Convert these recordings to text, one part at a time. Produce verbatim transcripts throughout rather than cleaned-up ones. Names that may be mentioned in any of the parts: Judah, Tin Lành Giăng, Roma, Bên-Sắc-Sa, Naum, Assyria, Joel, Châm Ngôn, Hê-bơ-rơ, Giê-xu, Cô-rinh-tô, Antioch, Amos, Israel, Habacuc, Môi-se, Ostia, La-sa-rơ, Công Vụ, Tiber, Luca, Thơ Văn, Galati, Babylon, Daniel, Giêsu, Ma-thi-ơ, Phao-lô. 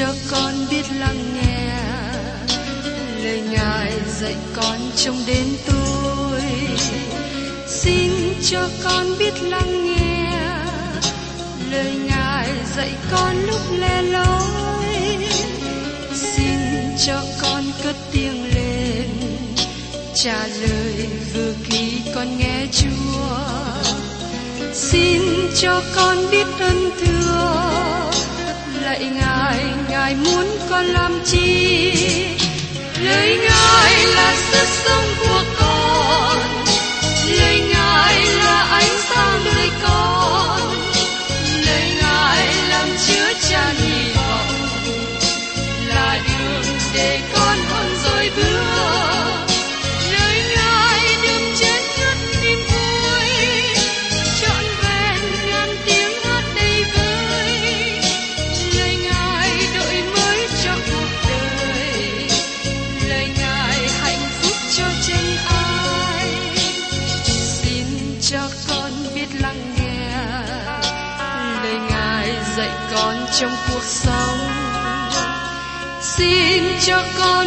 cho con biết lắng nghe lời Ngài dạy con trong đêm tối. Xin cho con biết lắng nghe lời Ngài dạy con lúc lẻ loi. Xin cho con cất tiếng lên, trả lời vừa khi con nghe Chúa. Xin cho con biết ơn thương lạy Ngài, Ngài muốn con làm chi? Lời Ngài là sức sống của con, lời Ngài là ánh sáng nơi con, lời Ngài làm chứa tràn hy vọng, là đường để con không dối bước. Lời Ngài đừng chết ngất niềm vui, trọn vẹn ngàn tiếng hát đầy vơi. Lời Ngài đổi mới cho cuộc đời, lời Ngài hạnh phúc cho chân ai. Xin cho con biết lắng nghe lời Ngài dạy con trong cuộc sống. Xin cho con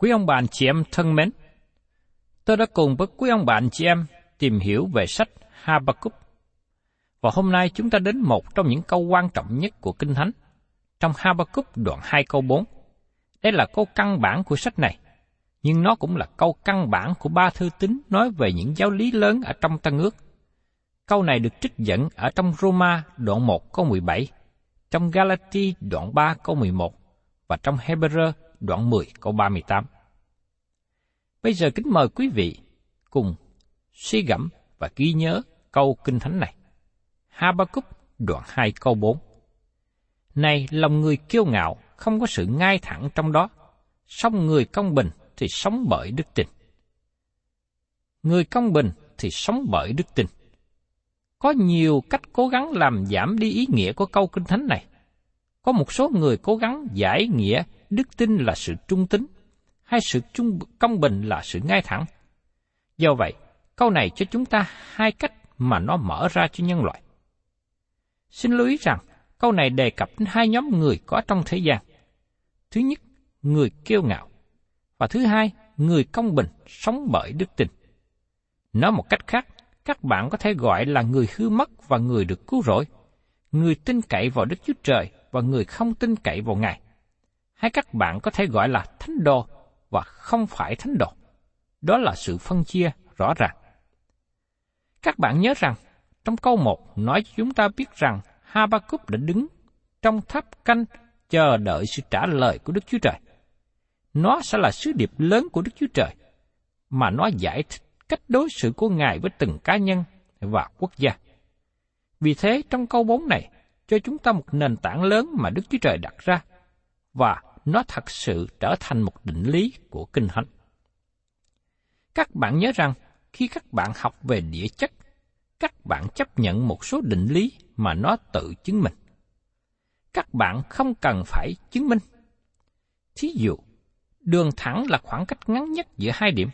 Quý ông bạn chị em thân mến, tôi đã cùng với quý ông bạn chị em tìm hiểu về sách Habacuc. Và hôm nay chúng ta đến một trong những câu quan trọng nhất của Kinh Thánh, trong Habacuc đoạn hai câu bốn. Đây là câu căn bản của sách này, nhưng nó cũng là câu căn bản của ba thư tín nói về những giáo lý lớn ở trong Tân Ước. Câu này được trích dẫn ở trong Roma đoạn một câu mười bảy, trong Galati đoạn ba câu mười một và trong Hê-bơ-rơ đoạn mười câu ba mươi tám. Bây giờ kính mời quý vị cùng suy gẫm và ghi nhớ câu Kinh Thánh này. Habacuc đoạn hai câu bốn. Này lòng người kiêu ngạo, không có sự ngay thẳng trong đó, song người công bình thì sống bởi đức tin. Người công bình thì sống bởi đức tin. Có nhiều cách cố gắng làm giảm đi ý nghĩa của câu Kinh Thánh này. Có một số người cố gắng giải nghĩa đức tin là sự trung tín, hay sự trung công bình là sự ngay thẳng. Do vậy, câu này cho chúng ta hai cách mà nó mở ra cho nhân loại. Xin lưu ý rằng, câu này đề cập đến hai nhóm người có trong thế gian. Thứ nhất, người kiêu ngạo. Và thứ hai, người công bình sống bởi đức tin. Nói một cách khác, các bạn có thể gọi là người hư mất và người được cứu rỗi, người tin cậy vào Đức Chúa Trời và người không tin cậy vào Ngài. Hay các bạn có thể gọi là thánh đồ và không phải thánh đồ. Đó là sự phân chia rõ ràng. Các bạn nhớ rằng, trong câu một nói cho chúng ta biết rằng Habacuc đã đứng trong tháp canh chờ đợi sự trả lời của Đức Chúa Trời. Nó sẽ là sứ điệp lớn của Đức Chúa Trời, mà nó giải thích cách đối xử của Ngài với từng cá nhân và quốc gia. Vì thế, trong câu bốn này, cho chúng ta một nền tảng lớn mà Đức Chúa Trời đặt ra, và nó thật sự trở thành một định lý của Kinh Thánh. Các bạn nhớ rằng, khi các bạn học về địa chất, các bạn chấp nhận một số định lý mà nó tự chứng minh. Các bạn không cần phải chứng minh. Thí dụ, đường thẳng là khoảng cách ngắn nhất giữa hai điểm.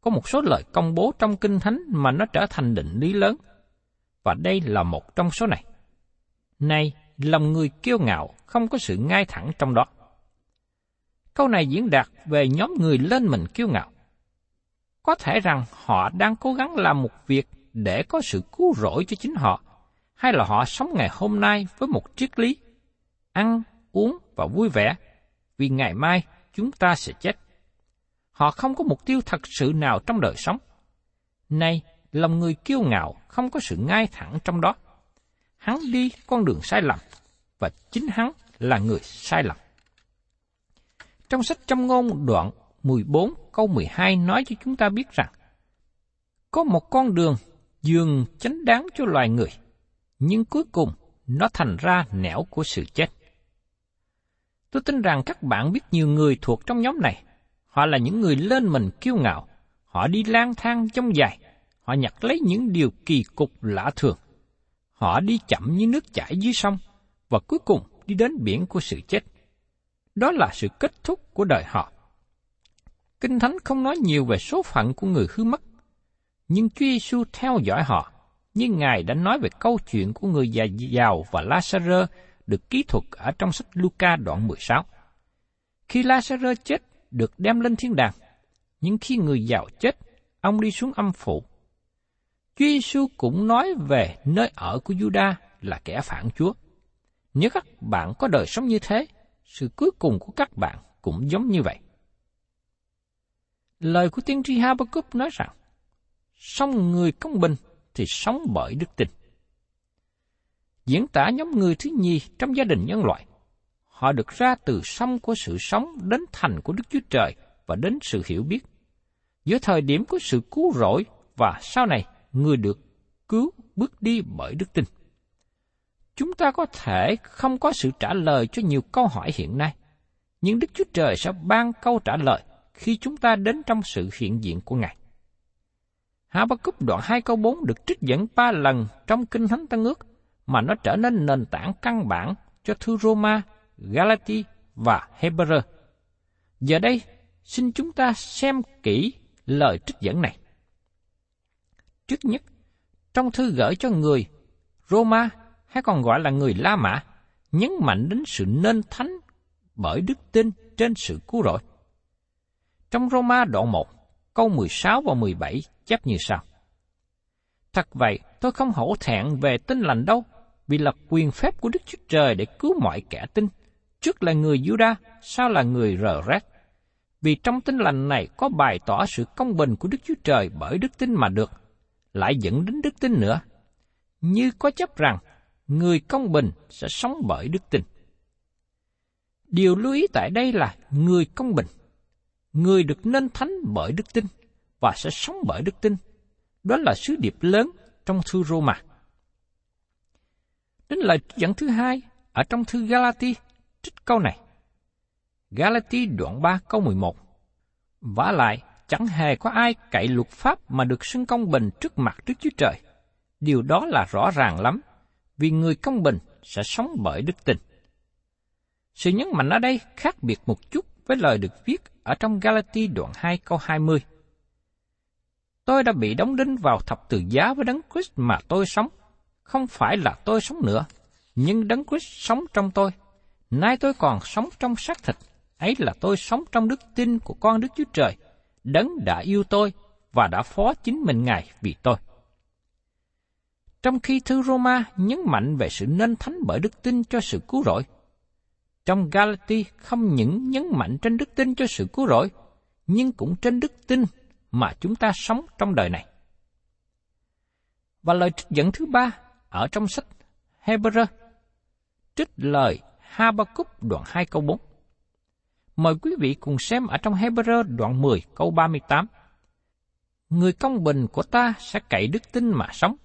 Có một số lời công bố trong Kinh Thánh mà nó trở thành định lý lớn, và đây là một trong số này. Này, lòng người kiêu ngạo, không có sự ngay thẳng trong đó. Câu này diễn đạt về nhóm người lên mình kiêu ngạo. Có thể rằng họ đang cố gắng làm một việc để có sự cứu rỗi cho chính họ, hay là họ sống ngày hôm nay với một triết lý, ăn, uống và vui vẻ, vì ngày mai chúng ta sẽ chết. họ không có mục tiêu thật sự nào trong đời sống. Nay, lòng người kiêu ngạo không có sự ngay thẳng trong đó. Hắn đi con đường sai lầm, và chính hắn là người sai lầm. Trong sách Châm Ngôn đoạn mười bốn câu mười hai nói cho chúng ta biết rằng, có một con đường dường chánh đáng cho loài người, nhưng cuối cùng nó thành ra nẻo của sự chết. Tôi tin rằng các bạn biết nhiều người thuộc trong nhóm này. Họ là những người lên mình kiêu ngạo, họ đi lang thang trong dài, họ nhặt lấy những điều kỳ cục lạ thường. Họ đi chậm như nước chảy dưới sông, và cuối cùng đi đến biển của sự chết. Đó là sự kết thúc của đời họ. Kinh Thánh không nói nhiều về số phận của người hư mất, nhưng Chúa Giêsu theo dõi họ, như Ngài đã nói về câu chuyện của người già giàu và La-sa-rơ được ký thuật ở trong sách Luca đoạn mười sáu. Khi La-sa-rơ chết, được đem lên thiên đàng, nhưng khi người giàu chết, ông đi xuống âm phủ. Chúa Giêsu cũng nói về nơi ở của Judah là kẻ phản Chúa. Nếu các bạn có đời sống như thế, sự cuối cùng của các bạn cũng giống như vậy. Lời của tiên tri Habacuc nói rằng, song người công bình thì sống bởi đức tin. Diễn tả nhóm người thứ nhì trong gia đình nhân loại. Họ được ra từ sông của sự sống đến thành của Đức Chúa Trời và đến sự hiểu biết. Giữa thời điểm của sự cứu rỗi và sau này người được cứu bước đi bởi đức tin. Chúng ta có thể không có sự trả lời cho nhiều câu hỏi hiện nay, nhưng Đức Chúa Trời sẽ ban câu trả lời khi chúng ta đến trong sự hiện diện của Ngài. Habacuc đoạn hai câu bốn được trích dẫn ba lần trong Kinh Thánh Tân Ước, mà nó trở nên nền tảng căn bản cho thư Roma, Galati và Hê-bơ-rơ. Giờ đây, xin chúng ta xem kỹ lời trích dẫn này. Trước nhất, trong thư gửi cho người Roma hay còn gọi là người La Mã, nhấn mạnh đến sự nên thánh bởi đức tin trên sự cứu rỗi. Trong Roma đoạn một, câu mười sáu và mười bảy chép như sau. Thật vậy, tôi không hổ thẹn về tin lành đâu, vì là quyền phép của Đức Chúa Trời để cứu mọi kẻ tin, trước là người Judah, sau là người Rơ-rét. Vì trong tin lành này có bày tỏ sự công bình của Đức Chúa Trời bởi đức tin mà được, lại dẫn đến đức tin nữa. Như có chấp rằng, người công bình sẽ sống bởi đức tin. Điều lưu ý tại đây là người công bình. Người được nên thánh bởi đức tin và sẽ sống bởi đức tin. Đó là sứ điệp lớn trong thư Roma. Đến lời trích dẫn thứ hai ở trong thư Galati trích câu này. Galati đoạn ba câu mười một. Vả lại, chẳng hề có ai cậy luật pháp mà được xưng công bình trước mặt Đức Chúa Trời. Điều đó là rõ ràng lắm, vì người công bình sẽ sống bởi đức tin. Sự nhấn mạnh ở đây khác biệt một chút với lời được viết ở trong Galati đoạn hai câu hai mươi. Tôi đã bị đóng đinh vào thập tự giá với Đấng Christ mà tôi sống. Không phải là tôi sống nữa, nhưng Đấng Christ sống trong tôi. Nay tôi còn sống trong xác thịt, ấy là tôi sống trong đức tin của con Đức Chúa Trời, Đấng đã yêu tôi và đã phó chính mình Ngài vì tôi. Trong khi thư Roma nhấn mạnh về sự nên thánh bởi đức tin cho sự cứu rỗi, trong Galati không những nhấn mạnh trên đức tin cho sự cứu rỗi, nhưng cũng trên đức tin mà chúng ta sống trong đời này. Và lời trích dẫn thứ ba ở trong sách Hê-bơ-rơ, trích lời Habacuc đoạn hai câu bốn. Mời quý vị cùng xem ở trong Hê-bơ-rơ đoạn mười câu ba mươi tám. Người công bình của ta sẽ cậy đức tin mà sống,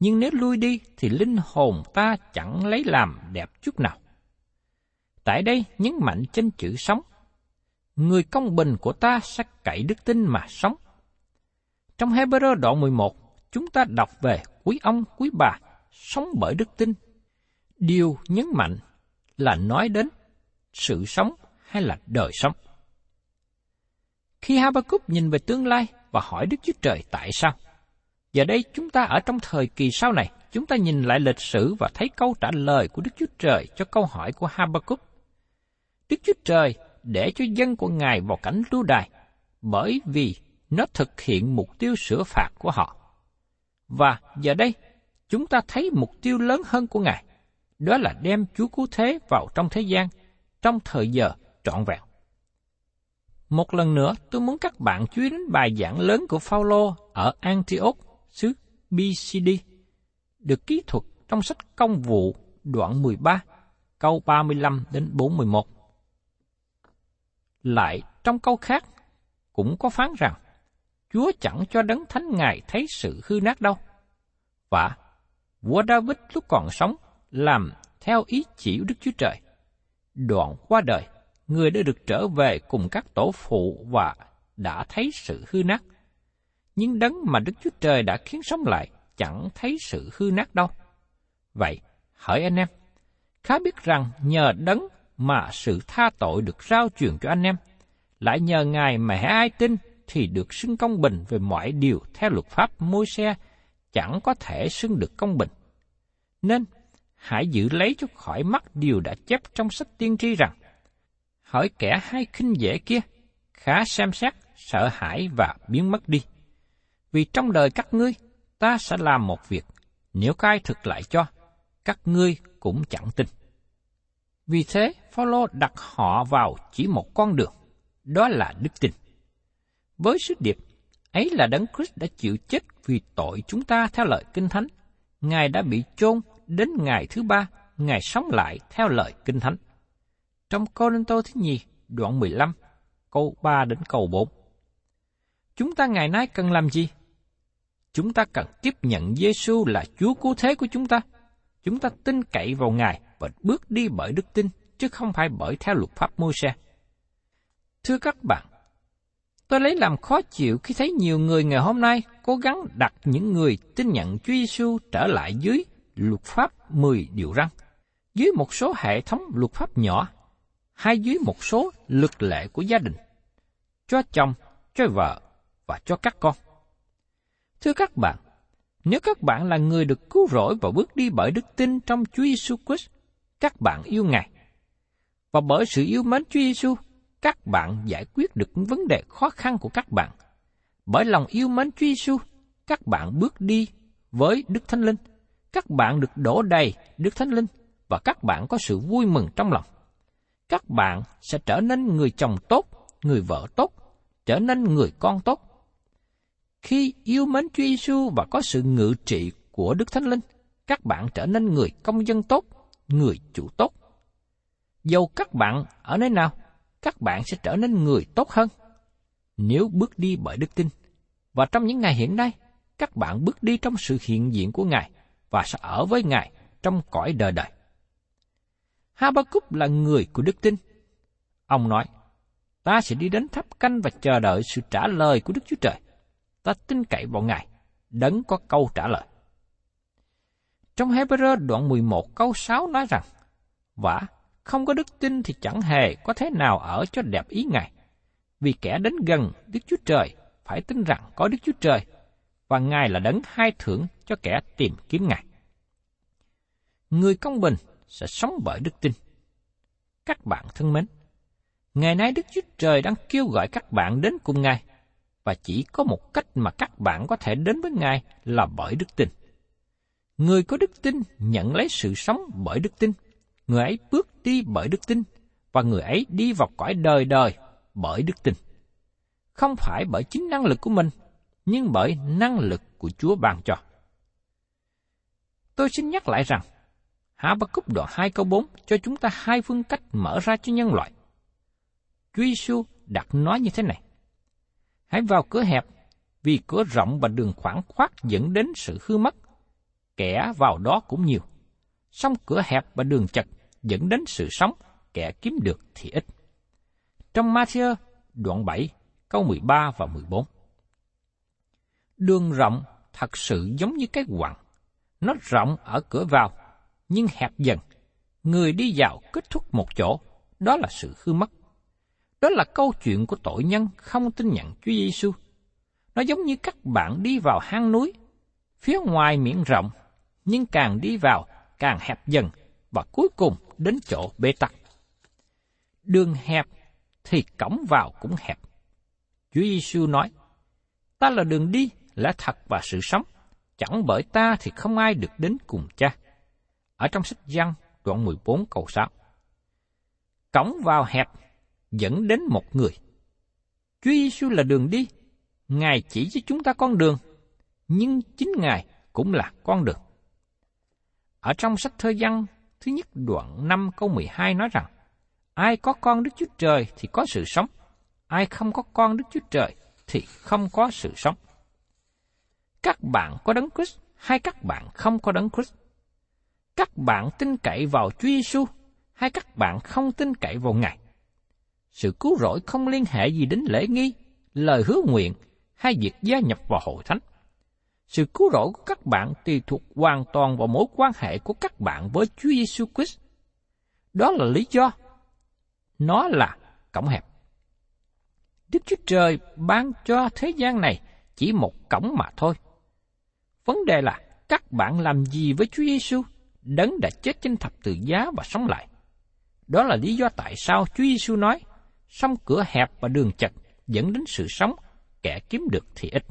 nhưng nếu lui đi thì linh hồn ta chẳng lấy làm đẹp chút nào. Tại đây nhấn mạnh trên chữ sống. Người công bình của ta sẽ cậy đức tin mà sống. Trong Hê-bơ-rơ đoạn mười một, chúng ta đọc về quý ông, quý bà, sống bởi đức tin. Điều nhấn mạnh là nói đến sự sống hay là đời sống. Khi Habacuc nhìn về tương lai và hỏi Đức Chúa Trời tại sao, giờ đây chúng ta ở trong thời kỳ sau này, chúng ta nhìn lại lịch sử và thấy câu trả lời của Đức Chúa Trời cho câu hỏi của Habacuc. Đức Chúa Trời để cho dân của Ngài vào cảnh lưu đày bởi vì nó thực hiện mục tiêu sửa phạt của họ. Và giờ đây, chúng ta thấy mục tiêu lớn hơn của Ngài, đó là đem Chúa Cứu Thế vào trong thế gian, trong thời giờ trọn vẹn. Một lần nữa, tôi muốn các bạn chú ý đến bài giảng lớn của Phao-lô ở Antioch, xứ bê xê đê, được ký thuật trong sách Công Vụ đoạn mười ba, câu ba mươi lăm đến bốn mươi mốt. Lại trong câu khác cũng có phán rằng Chúa chẳng cho Đấng Thánh Ngài thấy sự hư nát đâu. Và vua David lúc còn sống làm theo ý chỉ của Đức Chúa Trời. Đoạn qua đời, người đã được trở về cùng các tổ phụ và đã thấy sự hư nát. Nhưng Đấng mà Đức Chúa Trời đã khiến sống lại chẳng thấy sự hư nát đâu. Vậy, hỡi anh em, khá biết rằng nhờ Đấng mà sự tha tội được rao truyền cho anh em, lại nhờ Ngài mà hễ ai tin thì được xưng công bình về mọi điều theo luật pháp Môi-se, chẳng có thể xưng được công bình. Nên, hãy giữ lấy cho khỏi mắt điều đã chép trong sách tiên tri rằng, hỡi kẻ hay khinh dễ kia, khá xem xét, sợ hãi và biến mất đi. Vì trong đời các ngươi, ta sẽ làm một việc, nếu có ai thực lại cho, các ngươi cũng chẳng tin. Vì thế, Phao-lô đặt họ vào chỉ một con đường, đó là đức tin. Với sứ điệp, ấy là Đấng Christ đã chịu chết vì tội chúng ta theo lời Kinh Thánh. Ngài đã bị chôn đến ngày thứ ba, Ngài sống lại theo lời Kinh Thánh. Trong Cô-rinh-tô thứ nhì, đoạn mười lăm, câu ba đến câu bốn. Chúng ta ngày nay cần làm gì? Chúng ta cần tiếp nhận Giê-xu là Chúa Cứu Thế của chúng ta. Chúng ta tin cậy vào Ngài và bước đi bởi đức tin, chứ không phải bởi theo luật pháp Môi-se. Thưa các bạn, tôi lấy làm khó chịu khi thấy nhiều người ngày hôm nay cố gắng đặt những người tin nhận Chúa Giê-xu trở lại dưới luật pháp mười điều răn, dưới một số hệ thống luật pháp nhỏ, hay dưới một số luật lệ của gia đình, cho chồng, cho vợ và cho các con. Thưa các bạn, nếu các bạn là người được cứu rỗi và bước đi bởi đức tin trong Chúa Giê-xu Christ, các bạn yêu Ngài. Và bởi sự yêu mến Chúa Giê-xu, các bạn giải quyết được những vấn đề khó khăn của các bạn. Bởi lòng yêu mến Chúa Giê-xu, các bạn bước đi với Đức Thánh Linh. Các bạn được đổ đầy Đức Thánh Linh và các bạn có sự vui mừng trong lòng. Các bạn sẽ trở nên người chồng tốt, người vợ tốt, trở nên người con tốt. Khi yêu mến Chúa Giê-xu và có sự ngự trị của Đức Thánh Linh, các bạn trở nên người công dân tốt, người chủ tốt. Dầu các bạn ở nơi nào, các bạn sẽ trở nên người tốt hơn nếu bước đi bởi đức tin. Và trong những ngày hiện nay, các bạn bước đi trong sự hiện diện của Ngài và sẽ ở với Ngài trong cõi đời đời. Habacuc là người của đức tin. Ông nói, ta sẽ đi đến tháp canh và chờ đợi sự trả lời của Đức Chúa Trời. Ta tin cậy vào Ngài, Đấng có câu trả lời. Trong Hê-bơ-rơ đoạn mười một câu sáu nói rằng, vả, không có đức tin thì chẳng hề có thế nào ở cho đẹp ý Ngài. Vì kẻ đến gần Đức Chúa Trời phải tin rằng có Đức Chúa Trời, và Ngài là Đấng hai thưởng cho kẻ tìm kiếm Ngài. Người công bình sẽ sống bởi đức tin. Các bạn thân mến, ngày nay Đức Chúa Trời đang kêu gọi các bạn đến cùng Ngài, và chỉ có một cách mà các bạn có thể đến với Ngài là bởi đức tin. Người có đức tin nhận lấy sự sống bởi đức tin, người ấy bước đi bởi đức tin, và người ấy đi vào cõi đời đời bởi đức tin. Không phải bởi chính năng lực của mình, nhưng bởi năng lực của Chúa ban cho. Tôi xin nhắc lại rằng, Habacuc đoạn hai câu bốn cho chúng ta hai phương cách mở ra cho nhân loại. Chúa Giê-xu đặt nói như thế này, hãy vào cửa hẹp, vì cửa rộng và đường khoảng khoát dẫn đến sự hư mất, kẻ vào đó cũng nhiều. Song cửa hẹp và đường chật dẫn đến sự sống, kẻ kiếm được thì ít. Trong Ma-thi-ơ đoạn bảy, câu mười ba và mười bốn. Đường rộng thật sự giống như cái quặng. Nó rộng ở cửa vào, nhưng hẹp dần. Người đi vào kết thúc một chỗ, đó là sự hư mất. Đó là câu chuyện của tội nhân không tin nhận Chúa Giê-xu. Nó giống như các bạn đi vào hang núi, phía ngoài miệng rộng, nhưng càng đi vào càng hẹp dần và cuối cùng đến chỗ bế tắc. Đường hẹp thì cổng vào cũng hẹp. Chúa Giê-xu nói, ta là đường đi, lẽ thật và sự sống, chẳng bởi ta thì không ai được đến cùng Cha. Ở trong sách Giăng đoạn mười bốn câu sáu. Cổng vào hẹp dẫn đến một người, Chúa Giêsu là đường đi. Ngài chỉ cho chúng ta con đường, nhưng chính Ngài cũng là con đường. Ở trong sách Thơ Văn thứ nhất đoạn năm câu mười hai nói rằng, ai có con Đức Chúa Trời thì có sự sống, ai không có con Đức Chúa Trời thì không có sự sống. Các bạn có Đấng Christ hay các bạn không có Đấng Christ? Các bạn tin cậy vào Chúa Giêsu hay các bạn không tin cậy vào Ngài? Sự cứu rỗi không liên hệ gì đến lễ nghi, lời hứa nguyện hay việc gia nhập vào hội thánh. Sự cứu rỗi của các bạn tùy thuộc hoàn toàn vào mối quan hệ của các bạn với Chúa Giêsu Christ. Đó là lý do nó là cổng hẹp. Đức Chúa Trời ban cho thế gian này chỉ một cổng mà thôi. Vấn đề là các bạn làm gì với Chúa Giêsu, Đấng đã chết trên thập tự giá và sống lại. Đó là lý do tại sao Chúa Giêsu nói, song cửa hẹp và đường chật dẫn đến sự sống, kẻ kiếm được thì ít.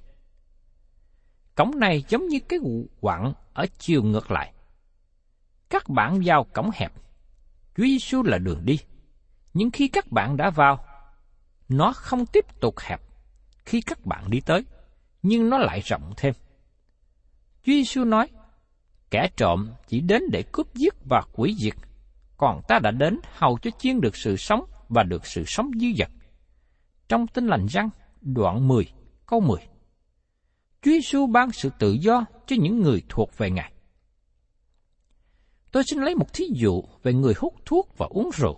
Cổng này giống như cái quặng ở chiều ngược lại. Các bạn vào cổng hẹp, Chúa Giêsu là đường đi. Nhưng khi các bạn đã vào, nó không tiếp tục hẹp khi các bạn đi tới, nhưng nó lại rộng thêm. Chúa Giêsu nói, kẻ trộm chỉ đến để cướp giết và hủy diệt, còn ta đã đến hầu cho chiên được sự sống và được sự sống dư dật. Trong Tin Lành Giăng, đoạn mười, câu mười. Chúa Giêsu ban sự tự do cho những người thuộc về Ngài. Tôi xin lấy một thí dụ về người hút thuốc và uống rượu.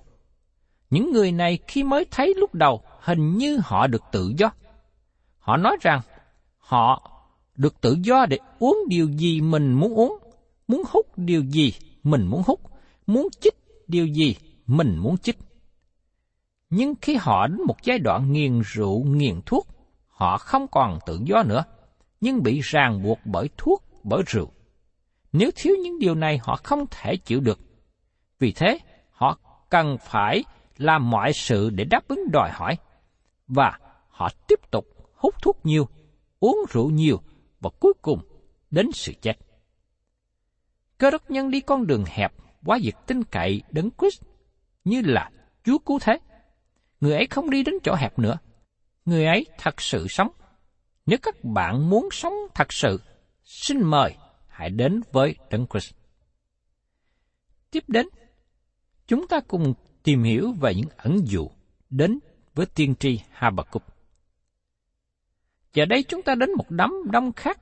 Những người này khi mới thấy lúc đầu hình như họ được tự do. Họ nói rằng họ được tự do để uống điều gì mình muốn uống, muốn hút điều gì mình muốn hút, muốn chích điều gì mình muốn chích. Nhưng khi họ đến một giai đoạn nghiền rượu, nghiền thuốc, họ không còn tự do nữa, nhưng bị ràng buộc bởi thuốc, bởi rượu. Nếu thiếu những điều này họ không thể chịu được. Vì thế, họ cần phải làm mọi sự để đáp ứng đòi hỏi, và họ tiếp tục hút thuốc nhiều, uống rượu nhiều, và cuối cùng đến sự chết. Cơ đốc nhân đi con đường hẹp qua việc tin cậy Đấng Christ như là Chúa cứu thế. Người ấy không đi đến chỗ hẹp nữa. Người ấy thật sự sống. Nếu các bạn muốn sống thật sự, xin mời hãy đến với Đấng Christ. Tiếp đến, chúng ta cùng tìm hiểu về những ẩn dụ đến với tiên tri Habacuc. Giờ đây chúng ta đến một đám đông khác.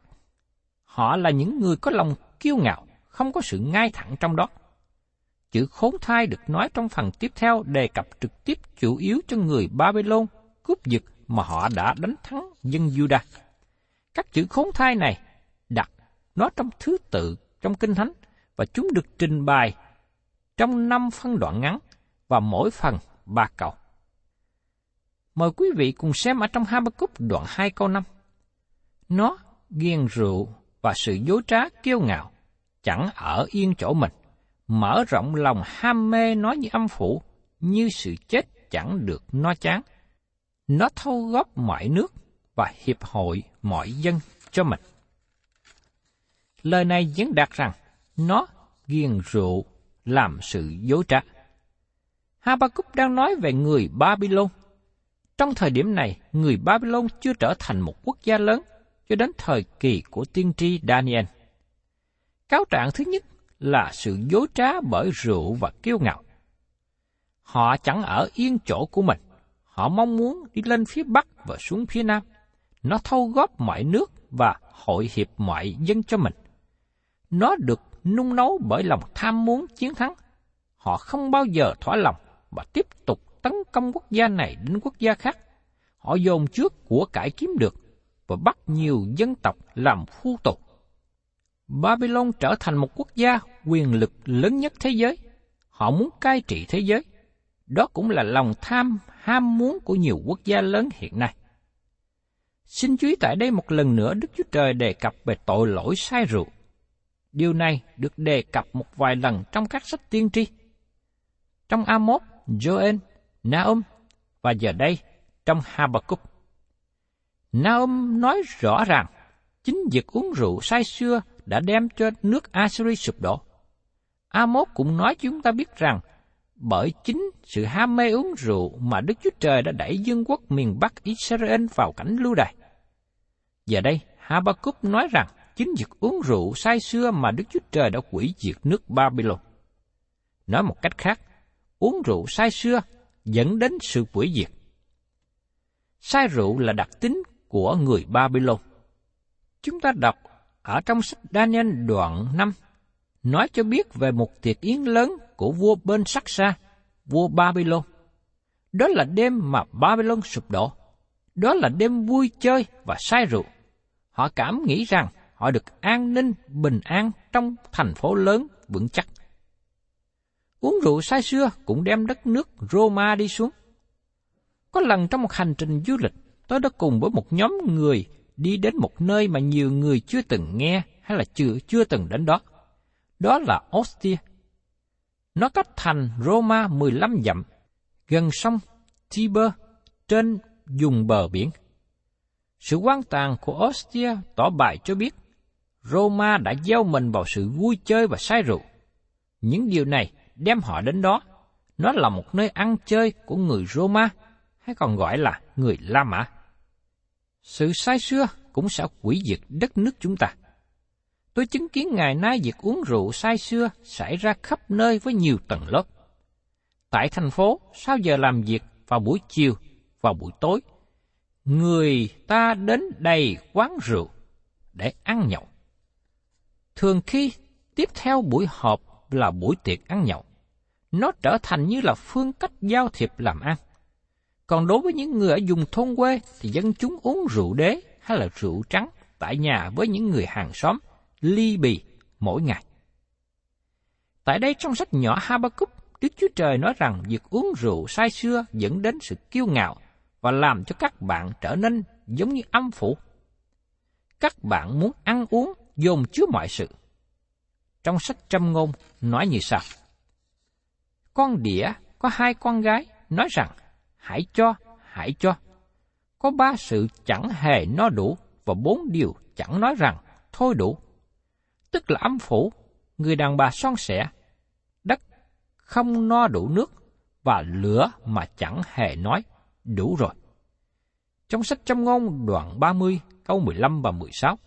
Họ là những người có lòng kiêu ngạo, không có sự ngay thẳng trong đó. Chữ khốn thai được nói trong phần tiếp theo đề cập trực tiếp chủ yếu cho người Babylon cướp giật mà họ đã đánh thắng dân Judah. Các chữ khốn thai này đặt nó trong thứ tự trong Kinh Thánh và chúng được trình bày trong năm phân đoạn ngắn và mỗi phần ba câu. Mời quý vị cùng xem ở trong Habacuc đoạn hai câu năm. Nó ghiền rượu và sự dối trá kiêu ngạo, chẳng ở yên chỗ mình, mở rộng lòng ham mê nó như âm phủ, như sự chết chẳng được nó chán. Nó thâu góp mọi nước và hiệp hội mọi dân cho mình. Lời này diễn đạt rằng nó ghiền rượu, làm sự dối trá. Habacuc đang nói về người Babylon. Trong thời điểm này, người Babylon chưa trở thành một quốc gia lớn cho đến thời kỳ của tiên tri Daniel. Cáo trạng thứ nhất là sự dối trá bởi rượu và kiêu ngạo. Họ chẳng ở yên chỗ của mình. Họ mong muốn đi lên phía Bắc và xuống phía Nam. Nó thâu góp mọi nước và hội hiệp mọi dân cho mình. Nó được nung nấu bởi lòng tham muốn chiến thắng. Họ không bao giờ thỏa lòng và tiếp tục tấn công quốc gia này đến quốc gia khác. Họ dồn trước của cải kiếm được và bắt nhiều dân tộc làm phu tục. Babylon trở thành một quốc gia quyền lực lớn nhất thế giới. Họ muốn cai trị thế giới. Đó cũng là lòng tham, ham muốn của nhiều quốc gia lớn hiện nay. Xin chú ý tại đây một lần nữa Đức Chúa Trời đề cập về tội lỗi say rượu. Điều này được đề cập một vài lần trong các sách tiên tri. Trong Amos, Joel, Naum và giờ đây trong Habacuc. Naum nói rõ ràng chính việc uống rượu say xưa đã đem cho nước Assyria sụp đổ. Amos cũng nói chúng ta biết rằng bởi chính sự ham mê uống rượu mà Đức Chúa Trời đã đẩy vương quốc miền Bắc Israel vào cảnh lưu đày. Giờ đây, Habacuc nói rằng chính việc uống rượu say xưa mà Đức Chúa Trời đã hủy diệt nước Babylon. Nói một cách khác, uống rượu say xưa dẫn đến sự hủy diệt. Say rượu là đặc tính của người Babylon. Chúng ta đọc ở trong sách Daniel đoạn năm, nói cho biết về một tiệc yến lớn của vua Bên-Sắc-Sa, vua Babylon. Đó là đêm mà Babylon sụp đổ. Đó là đêm vui chơi và say rượu. Họ cảm nghĩ rằng họ được an ninh, bình an trong thành phố lớn vững chắc. Uống rượu say xưa cũng đem đất nước Roma đi xuống. Có lần trong một hành trình du lịch, tôi đã cùng với một nhóm người đi đến một nơi mà nhiều người chưa từng nghe hay là chưa, chưa từng đến đó. Đó là Ostia. Nó cách thành Roma mười lăm dặm, gần sông Tiber, trên vùng bờ biển. Sự hoang tàn của Ostia tỏ bài cho biết Roma đã gieo mình vào sự vui chơi và say rượu. Những điều này đem họ đến đó. Nó là một nơi ăn chơi của người Roma, hay còn gọi là người La Mã. Sự say xưa cũng sẽ hủy diệt đất nước chúng ta. Tôi chứng kiến ngày nay việc uống rượu say xưa xảy ra khắp nơi với nhiều tầng lớp. Tại thành phố, sau giờ làm việc vào buổi chiều, vào buổi tối, người ta đến đầy quán rượu để ăn nhậu. Thường khi tiếp theo buổi họp là buổi tiệc ăn nhậu. Nó trở thành như là phương cách giao thiệp làm ăn. Còn đối với những người ở vùng thôn quê thì dân chúng uống rượu đế hay là rượu trắng tại nhà với những người hàng xóm, ly bì mỗi ngày. Tại đây trong sách nhỏ Habacuc, Đức Chúa Trời nói rằng việc uống rượu say xưa dẫn đến sự kiêu ngạo và làm cho các bạn trở nên giống như âm phủ. Các bạn muốn ăn uống dồn chứa mọi sự. Trong sách Châm Ngôn nói như sau: Con đĩa có hai con gái nói rằng hãy cho, hãy cho. Có ba sự chẳng hề no đủ và bốn điều chẳng nói rằng thôi đủ. Tức là âm phủ, người đàn bà son sẻ, đất không no đủ nước và lửa mà chẳng hề nói đủ rồi. Trong sách Châm Ngôn đoạn ba mươi câu mười lăm và mười sáu,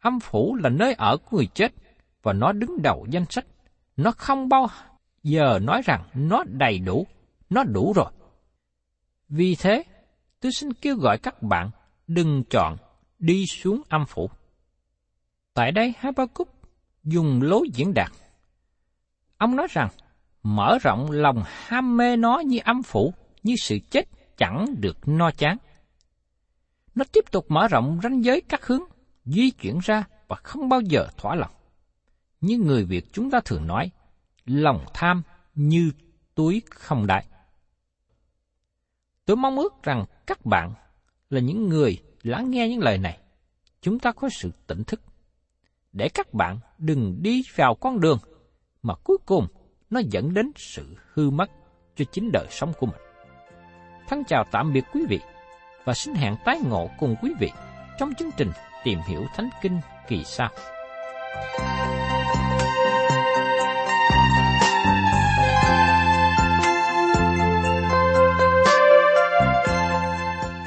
âm phủ là nơi ở của người chết và nó đứng đầu danh sách. Nó không bao giờ nói rằng nó đầy đủ, nó đủ rồi. Vì thế, tôi xin kêu gọi các bạn đừng chọn đi xuống âm phủ. Tại đây, Habacuc dùng lối diễn đạt. Ông nói rằng, mở rộng lòng ham mê nó như âm phủ, như sự chết chẳng được no chán. Nó tiếp tục mở rộng ranh giới các hướng, di chuyển ra và không bao giờ thỏa lòng. Như người Việt chúng ta thường nói, lòng tham như túi không đại. Tôi mong ước rằng các bạn là những người lắng nghe những lời này, chúng ta có sự tỉnh thức, để các bạn đừng đi vào con đường mà cuối cùng nó dẫn đến sự hư mất cho chính đời sống của mình. Thân chào tạm biệt quý vị, và xin hẹn tái ngộ cùng quý vị trong chương trình Tìm Hiểu Thánh Kinh kỳ sau.